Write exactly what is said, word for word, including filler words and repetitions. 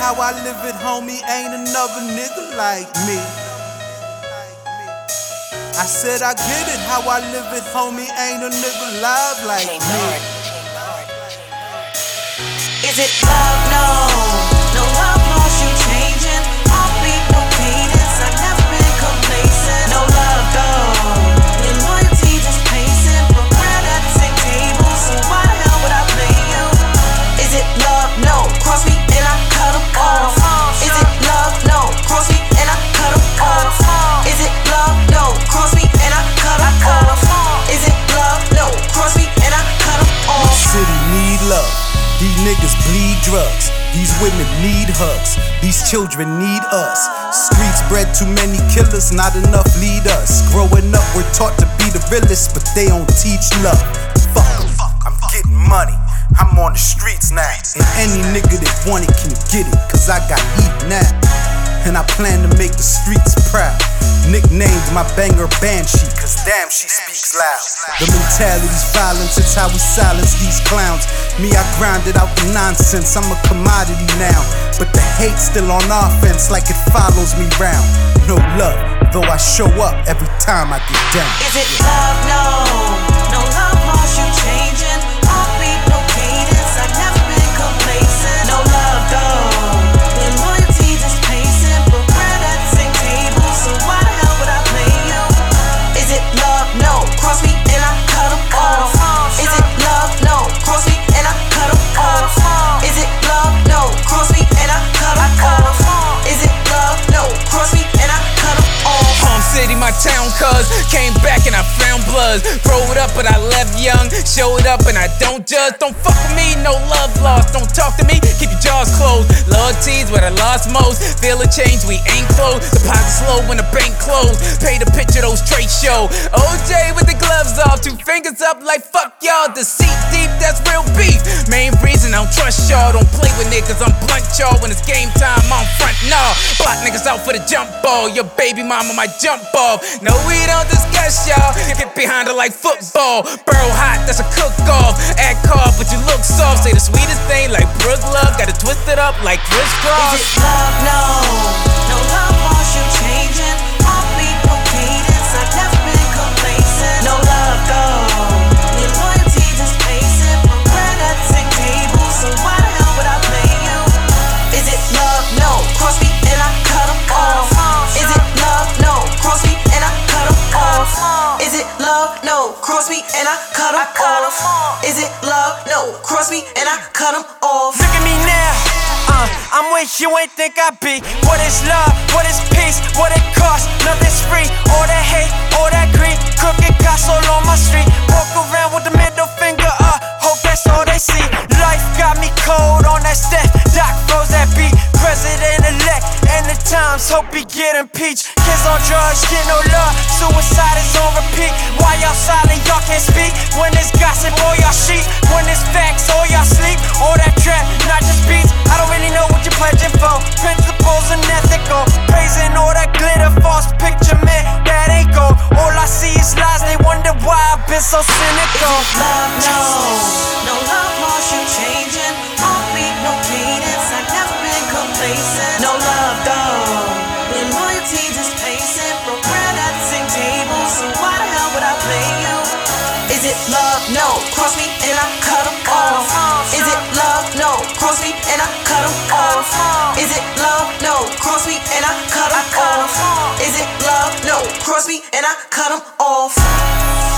how I live it, homie, ain't another nigga like me. I said I get it, how I live it, homie, ain't a nigga live like me. Is it love? No. These niggas bleed drugs, these women need hugs, these children need us. Streets bred too many killers, not enough lead us. Growing up we're taught to be the realest, but they don't teach love. Fuck, fuck, I'm getting money, I'm on the streets now. And any nigga that want it can get it, cause I got heat now. And I plan to make the streets proud. Nicknamed my banger Banshee, cause damn she speaks loud. The mentality's violence, it's how we silence these clowns. Me, I grinded out the nonsense, I'm a commodity now. But the hate's still on offense like it follows me round. No love, though I show up every time I get down. Is it love? No, no love wants you changing. Heartbeat, no cadence, I've never been complacent. No love though. Town cuz came back and I found bloods. Growed up but I left young, showed up and I don't judge. Don't fuck with me, no love lost. Don't talk to me, keep your jaws closed. Love teens what I lost most. Feel a change, we ain't close. Deposit slow when the bank closed. Pay the picture, those traits show. O J with the gloves off, two fingers up like fuck y'all. Deceit deep, that's real beef. Main reason I don't trust y'all. Don't play with niggas, I'm blunt y'all. When it's game time, I'm front nah. Block niggas out for the jump ball. Your baby mama might jump ball. No, we don't discuss y'all. Get behind her like football. Burrow hot, that's a cook-off. Act hard, but you look soft. Say the sweetest thing like Brooke Love. Gotta twist it up like Chris Cross. Is it love? No. No love wants you changing. Heartbeat, no cadence. I've never been complacent. No love though. Your loyalty just pacing. But we're not sick people, so why the hell would I blame you? Is it love? No. Cross me and I cut them off. Is it love? No. Cross me. Is it love? No, cross me and I cut him off. Is it love? No, cross me and I cut him off. Look at me now, uh, I'm with you, ain't think I be. What is love? What is peace? What it costs? Nothing's free. All that hate, all that greed, crooked cops all on my street. Walk around with the middle finger up, hope that's all they see. Life got me cold on that step. Doc froze that beat. President-elect, and the times hope he get impeached. Kids on drugs, get no love, suicide is on repeat. Why y'all silent, y'all can't speak? When it's gossip, all y'all sheep. When it's facts, all y'all sleep. All that trap, not just beats. I don't really know what you're pledging for. Principles unethical, praising all that glitter. False picture, man, that ain't gold. All I see is lies, they wonder why I've been so cynical. Is it love? No, no love wants you changing. Heartbeat, no cadence, I never been complacent. No love though, and loyalty just pacing. From where that same table, so why the hell would I blame you? Is it love? No, cross me and I cut them off. Is it love? No, cross me and I cut them off. Is it love? No, cross me and I cut them off. Is it love? No, cross me and I cut them off.